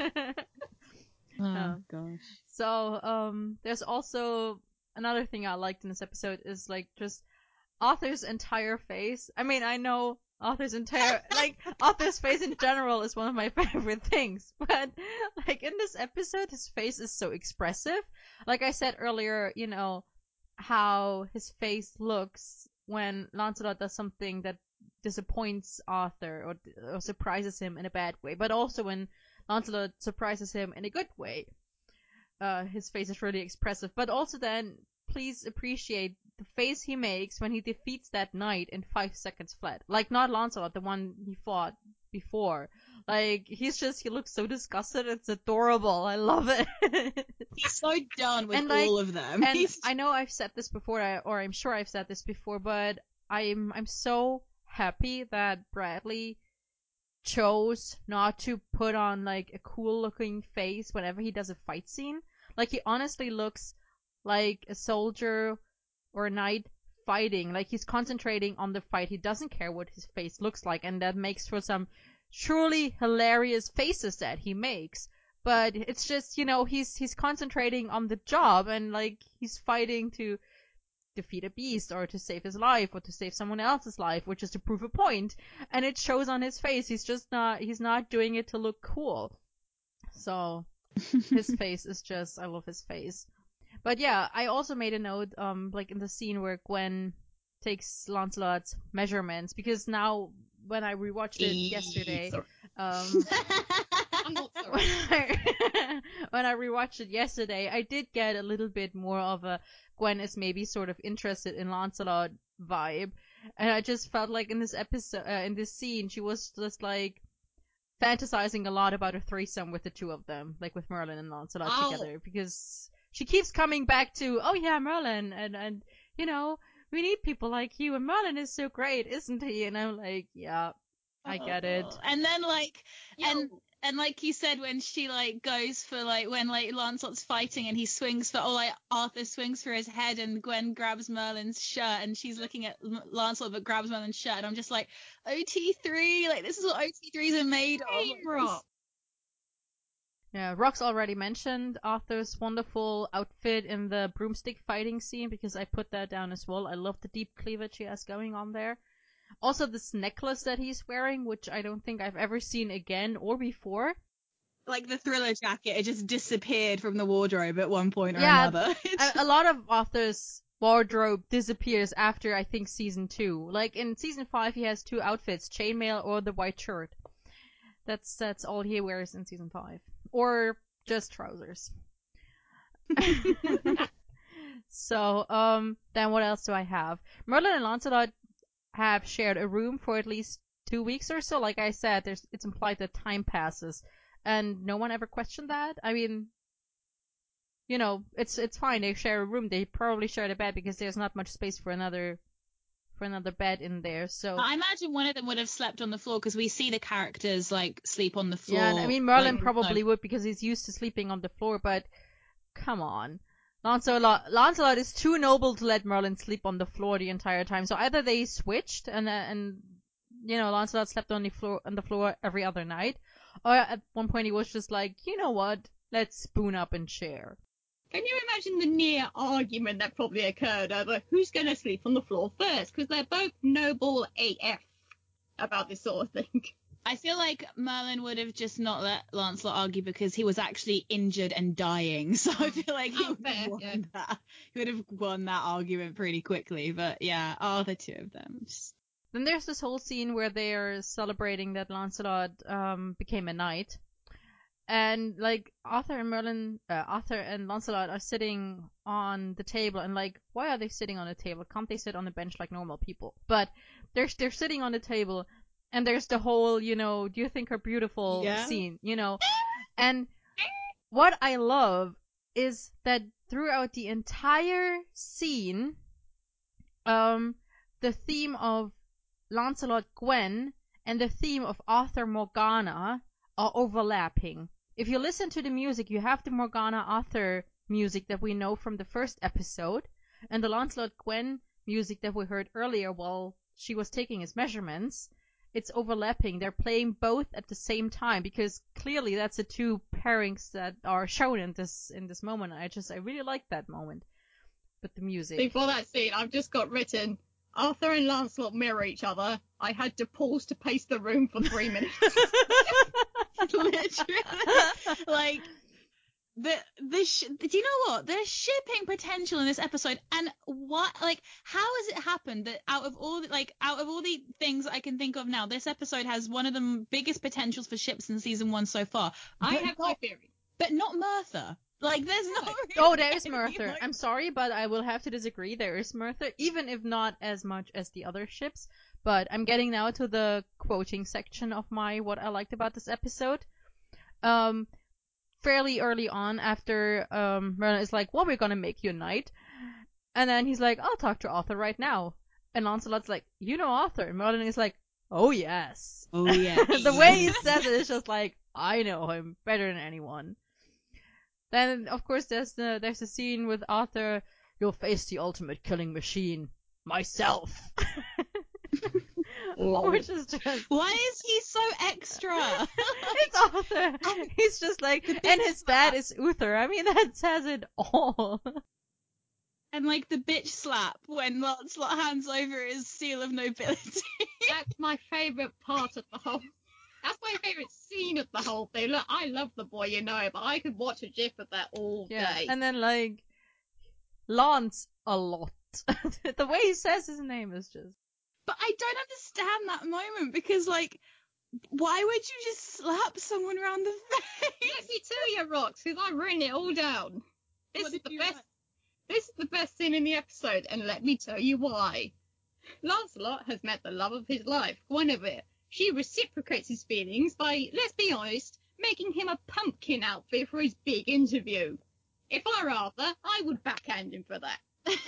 Oh, um, gosh. So, um, there's also another thing I liked in this episode is, like, just Arthur's entire face. I mean, I know Arthur's entire, like, Arthur's face in general is one of my favorite things, but, like, in this episode, his face is so expressive. Like I said earlier, you know, how his face looks when Lancelot does something that disappoints Arthur or, or surprises him in a bad way, but also when Lancelot surprises him in a good way. Uh, his face is really expressive. But also then, please appreciate the face he makes when he defeats that knight in five seconds flat. Like, not Lancelot, the one he fought before. Like, he's just, he looks so disgusted. It's adorable. I love it. He's so done with and, like, all of them. And he's... I know I've said this before, or I'm sure I've said this before, but I'm I'm so happy that Bradley chose not to put on, like, a cool looking face whenever he does a fight scene. Like, he honestly looks like a soldier or a knight fighting. Like, he's concentrating on the fight. He doesn't care what his face looks like, and that makes for some truly hilarious faces that he makes. But it's just, you know, he's he's concentrating on the job, and, like, he's fighting to defeat a beast or to save his life or to save someone else's life, which is to prove a point. And it shows on his face. He's just not, he's not doing it to look cool. So his face is just, I love his face. But yeah, I also made a note, um, like in the scene where Gwen takes Lancelot's measurements, because now when I rewatched it e- yesterday, sorry. um, I'm not sorry. When, I, when I rewatched it yesterday, I did get a little bit more of a Gwen is maybe sort of interested in Lancelot vibe, and I just felt like in this episode, uh, in this scene, she was just like fantasizing a lot about a threesome with the two of them, like with Merlin and Lancelot oh. together, because she keeps coming back to, oh yeah, Merlin, and and you know. We need people like you, and Merlin is so great, isn't he? And I'm like, yeah, I oh. get it. And then like, Yo. and and like you said, when she like goes for like when like Lancelot's fighting and he swings for, oh, like Arthur swings for his head, and Gwen grabs Merlin's shirt, and she's looking at Lancelot but grabs Merlin's shirt, and I'm just like, O T three, like this is what O T threes are made of. Yeah, Rox already mentioned Arthur's wonderful outfit in the broomstick fighting scene, because I put that down as well. I love the deep cleavage he has going on there. Also, this necklace that he's wearing, which I don't think I've ever seen again or before. Like the Thriller jacket, it just disappeared from the wardrobe at one point or yeah, another. a, a lot of Arthur's wardrobe disappears after, I think, season two. Like, in season five, he has two outfits, chainmail or the white shirt. That's, that's all he wears in season five. Or just trousers. So, um, then what else do I have? Merlin and Lancelot have shared a room for at least two weeks or so. Like I said, there's, it's implied that time passes, and no one ever questioned that. I mean, you know, it's it's fine. They share a room. They probably share a bed because there's not much space for another for another bed in there. So I imagine one of them would have slept on the floor, because we see the characters like sleep on the floor. Yeah, I mean Merlin like, probably so. would, because he's used to sleeping on the floor, but come on. Lancelot Lancelot is too noble to let Merlin sleep on the floor the entire time. So either they switched and uh, and you know, Lancelot slept on the floor on the floor every other night, or at one point he was just like, "You know what? Let's spoon up and share." Can you imagine the near argument that probably occurred over who's going to sleep on the floor first? Because they're both noble A F about this sort of thing. I feel like Merlin would have just not let Lancelot argue, because he was actually injured and dying. So I feel like he, oh, would, fair, have won yeah. that. he would have won that argument pretty quickly. But yeah, oh, the two of them. Just... Then there's this whole scene where they're celebrating that Lancelot um, became a knight. And like Arthur and Merlin, uh, Arthur and Lancelot are sitting on the table, and like, why are they sitting on a table? Can't they sit on a bench like normal people? But they're they're sitting on a table, and there's the whole, you know, do you think her beautiful yeah. scene, you know? And what I love is that throughout the entire scene, um, the theme of Lancelot Gwen and the theme of Arthur Morgana are overlapping. If you listen to the music, you have the Morgana Arthur music that we know from the first episode, and the Lancelot Gwen music that we heard earlier while she was taking his measurements. It's overlapping. They're playing both at the same time, because clearly that's the two pairings that are shown in this in this moment. I just, I really like that moment with the music. Before that scene, I've just got written, Arthur and Lancelot mirror each other. I had to pause to pace the room for three minutes. Literally, like the the sh- do you know what, there's shipping potential in this episode, and what, like, how has it happened that out of all the, like out of all the things I can think of now, this episode has one of the biggest potentials for ships in season one so far? I but have not, my theory, but not Merthur. Like, there's no. Really oh, there is Merthur. Like... I'm sorry, but I will have to disagree. There is Merthur, even if not as much as the other ships. But I'm getting now to the quoting section of my what I liked about this episode. Um, fairly early on, after um, Merlin is like, "Well, we're gonna make you a knight," and then he's like, "I'll talk to Arthur right now," and Lancelot's like, "You know Arthur," and Merlin is like, "Oh yes." Oh yes. The way he says it is just like, I know him better than anyone. Then, of course, there's the there's the scene with Arthur. You'll face the ultimate killing machine, myself. Which is just... Why is he so extra? It's Arthur. He's just like, and his dad is Uther. I mean, that says it all. And, like, the bitch slap when Lancelot hands over his seal of nobility. That's my favourite part of the whole... That's my favourite scene of the whole thing. Look, I love the boy, you know, but I could watch a gif of that all yeah. day. And then, like, Lance a lot. The way he says his name is just... But I don't understand that moment, because, like... Why would you just slap someone around the face? Let me tell you, Rox, because I've written it all down. This is the best. Write? This is the best scene in the episode, and let me tell you why. Lancelot has met the love of his life, Guinevere. She reciprocates his feelings by, let's be honest, making him a pumpkin outfit for his big interview. If I were Arthur, I would backhand him for that.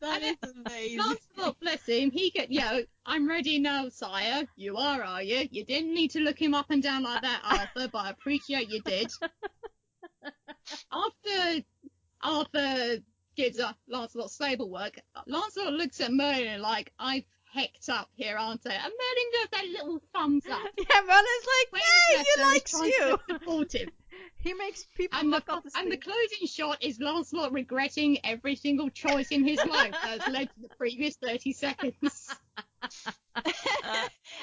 That is amazing. Lancelot, bless him, he get, yo, I'm ready now, sire. You are, are you? You didn't need to look him up and down like that, Arthur, but I appreciate you did. After Arthur gives uh, Lancelot stable work, Lancelot looks at Merlin like, I've hecked up here, aren't I? And Merlin does that little thumbs up. Yeah, Merlin's like, yeah, he likes you. Supportive. He makes people and look the, up the And the closing shot is Lancelot regretting every single choice in his life that's led to the previous thirty seconds.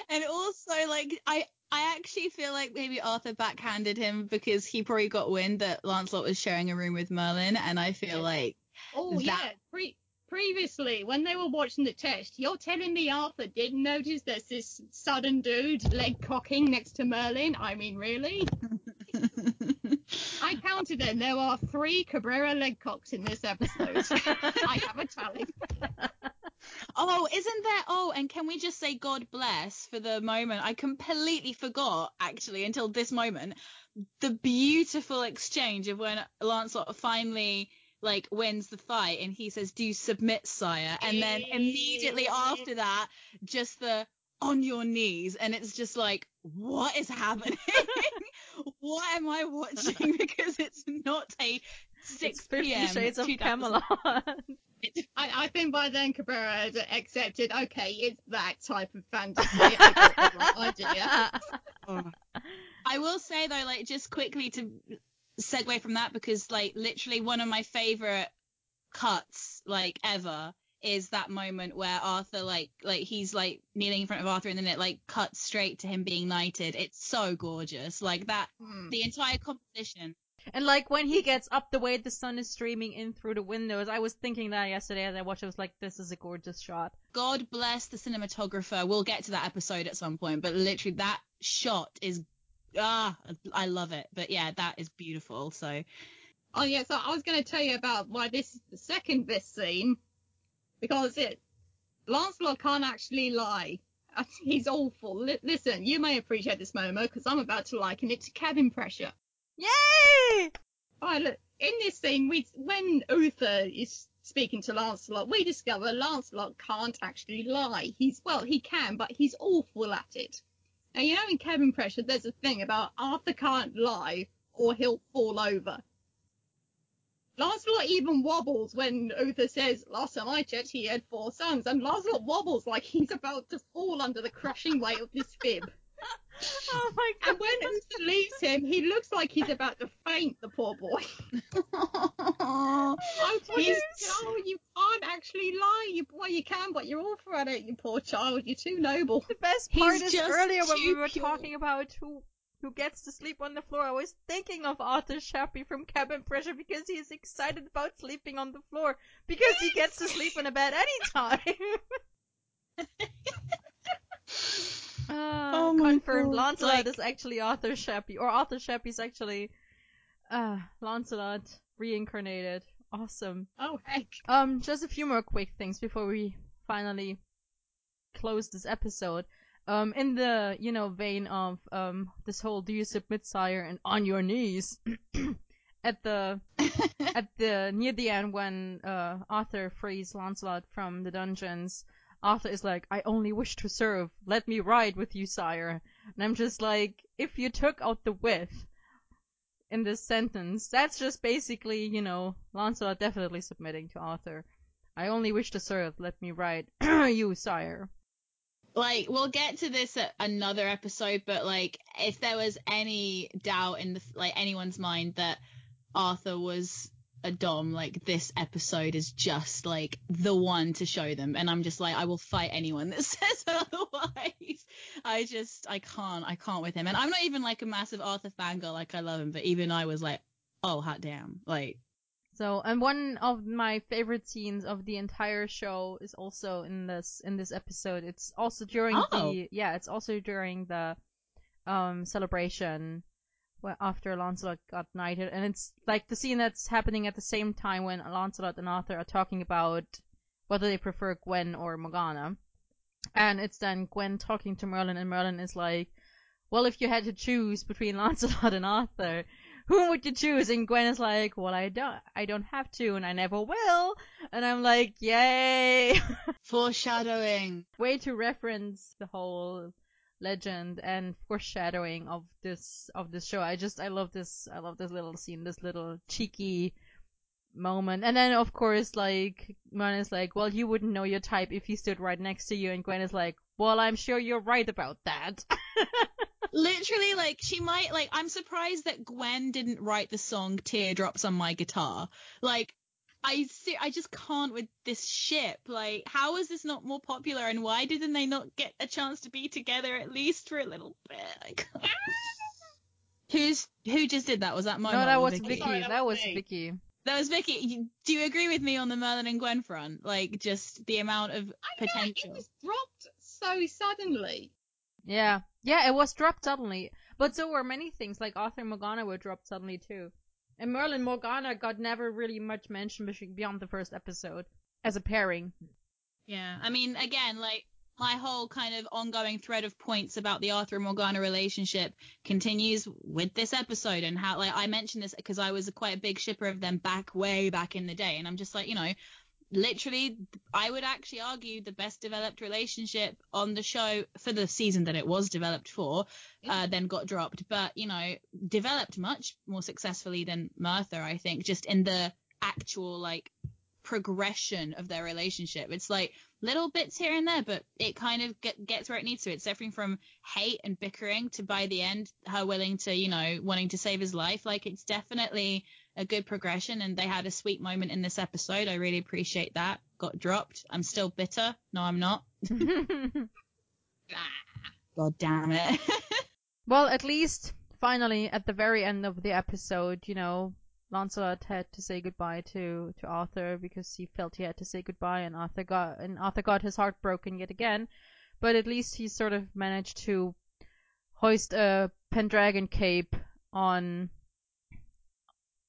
And also, like, I, I actually feel like maybe Arthur backhanded him because he probably got wind that Lancelot was sharing a room with Merlin, and I feel yeah. like... Oh, that... yeah. Pre- previously, when they were watching the test, you're telling me Arthur didn't notice there's this sudden dude leg cocking next to Merlin? I mean, really? I counted them. There are three Cabrera leg cocks in this episode. I have a tally. Oh, isn't there? Oh, and can we just say God bless for the moment? I completely forgot, actually, until this moment, the beautiful exchange of when Lancelot finally, like, wins the fight and he says, do you submit, sire? And then immediately after that, just the on your knees. And it's just like, what is happening? What am I watching? Because it's not a six p.m. Fifty Shades of Camelot. I, I think by then Cabrera had accepted, okay, it's that type of fantasy. I got the right idea. Oh. I will say, though, like, just quickly to segue from that, because, like, literally one of my favourite cuts, like, ever is that moment where Arthur, like, like he's, like, kneeling in front of Arthur, and then it, like, cuts straight to him being knighted. It's so gorgeous. Like, that, mm. the entire composition. And, like, when he gets up, the way the sun is streaming in through the windows, I was thinking that yesterday as I watched it, I was like, this is a gorgeous shot. God bless the cinematographer. We'll get to that episode at some point, but literally that shot is, ah, I love it. But, yeah, that is beautiful, so. Oh, yeah, so I was going to tell you about why this is the second best scene. Because it, Lancelot can't actually lie. He's awful. L- listen, you may appreciate this moment because I'm about to liken it to Cabin Pressure. Yay! Right, look, in this scene, we, when Uther is speaking to Lancelot, we discover Lancelot can't actually lie. He's, well, he can, but he's awful at it. Now, you know, in Cabin Pressure, there's a thing about Arthur can't lie or he'll fall over. Lancelot even wobbles when Uther says, last time I checked, he had four sons. And Lancelot wobbles like he's about to fall under the crushing weight of this fib. Oh my God. And when Uther leaves him, he looks like he's about to faint, the poor boy. Oh, he's, oh, you can't actually lie. You, well, you can, but you're awful at it, you poor child. You're too noble. The best part he's is earlier when we were cute. talking about who... who gets to sleep on the floor. I was thinking of Arthur Shappy from Cabin Pressure because he is excited about sleeping on the floor because he gets to sleep in a bed anytime. uh, oh confirmed, Lancelot like... is actually Arthur Shappy, or Arthur Shappy is actually uh, Lancelot reincarnated. Awesome. Oh, heck. Um, just a few more quick things before we finally close this episode. Um, in the, you know, vein of um this whole do you submit, sire, and on your knees at the at the near the end when uh Arthur frees Lancelot from the dungeons, Arthur is like, I only wish to serve, let me ride with you, sire. And I'm just like, if you took out the with in this sentence, that's just basically, you know, Lancelot definitely submitting to Arthur. I only wish to serve, let me ride you, sire. Like, we'll get to this at another episode, but, like, if there was any doubt in, the, like, anyone's mind that Arthur was a dom, like, this episode is just, like, the one to show them. And I'm just like, I will fight anyone that says otherwise. I just, I can't, I can't with him. And I'm not even, like, a massive Arthur fangirl, like, I love him, but even I was like, oh, hot damn, like. So, and one of my favorite scenes of the entire show is also in this, in this episode. It's also during oh. the, yeah, it's also during the, um, celebration. Well, after Lancelot got knighted, and it's like the scene that's happening at the same time when Lancelot and Arthur are talking about whether they prefer Gwen or Morgana, and it's then Gwen talking to Merlin, and Merlin is like, well, if you had to choose between Lancelot and Arthur, whom would you choose? And Gwen is like, well, I don't I don't have to, and I never will. And I'm like, yay. Foreshadowing. Way to reference the whole legend and foreshadowing of this of this show. I just I love this I love this little scene, this little cheeky moment. And then of course, like, Merlin is like, well, you wouldn't know your type if he stood right next to you, and Gwen is like, well, I'm sure you're right about that. Literally, like, she might, like, I'm surprised that Gwen didn't write the song Teardrops on My Guitar. Like, I see, I just can't with this ship. Like, how is this not more popular, and why didn't they not get a chance to be together at least for a little bit? Like, who's who just did that? Was that my? No, that was Vicky. Sorry, that, that was Vicky. Vicky. That was Vicky. You, do you agree with me on the Merlin and Gwen front? Like, just the amount of I potential. Know, it was dropped so suddenly. Yeah, yeah, it was dropped suddenly. But so were many things. Like, Arthur and Morgana were dropped suddenly too. And Merlin Morgana got never really much mentioned beyond the first episode as a pairing. Yeah, I mean, again, like, my whole kind of ongoing thread of points about the Arthur and Morgana relationship continues with this episode, and how, like, I mentioned this because I was quite a big shipper of them back way back in the day, and I'm just like, you know, literally, I would actually argue the best developed relationship on the show for the season that it was developed for, uh, then got dropped, but, you know, developed much more successfully than Merthur, I think, just in the actual, like, progression of their relationship. It's like little bits here and there, but it kind of get, gets where it needs to. It's suffering from hate and bickering to, by the end, her willing to, you know, wanting to save his life. Like, it's definitely a good progression, and they had a sweet moment in this episode. I really appreciate that. Got dropped. I'm still bitter. No, I'm not. God damn it. Well, at least finally at the very end of the episode, you know, Lancelot had to say goodbye to, to Arthur because he felt he had to say goodbye, and Arthur got and Arthur got his heart broken yet again. But at least he sort of managed to hoist a Pendragon cape on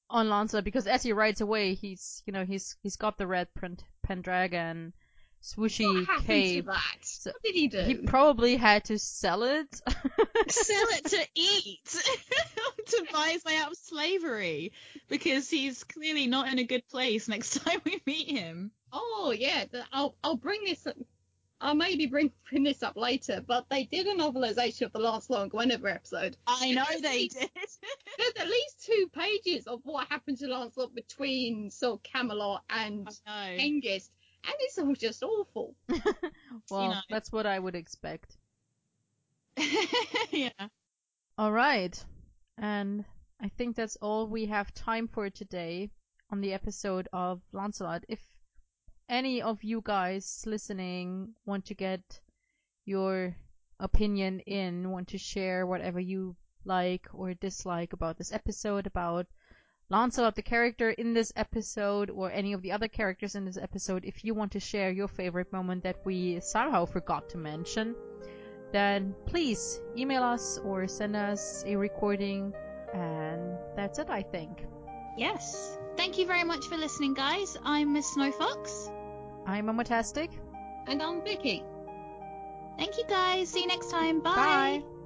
on Lancelot, because as he rides away, he's you know he's he's got the red print Pendragon swooshy what cape. To that? So what did he do? He probably had to sell it. Sell it to eat. To buy his way out of slavery, because he's clearly not in a good place next time we meet him. Oh yeah, I'll I'll bring this up. I'll maybe bring, bring this up later, but they did a novelization of the last long Guinevere episode. I know they did. There's at least two pages of what happened to Lancelot between sort of Camelot and Hengist, and it's all just awful. Well, you know, that's what I would expect. Yeah. All right. And I think that's all we have time for today on the episode of Lancelot. If any of you guys listening want to get your opinion in, want to share whatever you like or dislike about this episode, about Lancelot, the character in this episode, or any of the other characters in this episode, if you want to share your favorite moment that we somehow forgot to mention, then please email us or send us a recording. And that's it, I think. Yes. Thank you very much for listening, guys. I'm Miss Snowfox. I'm Momotastic. And I'm Vicky. Thank you, guys. See you next time. Bye. Bye.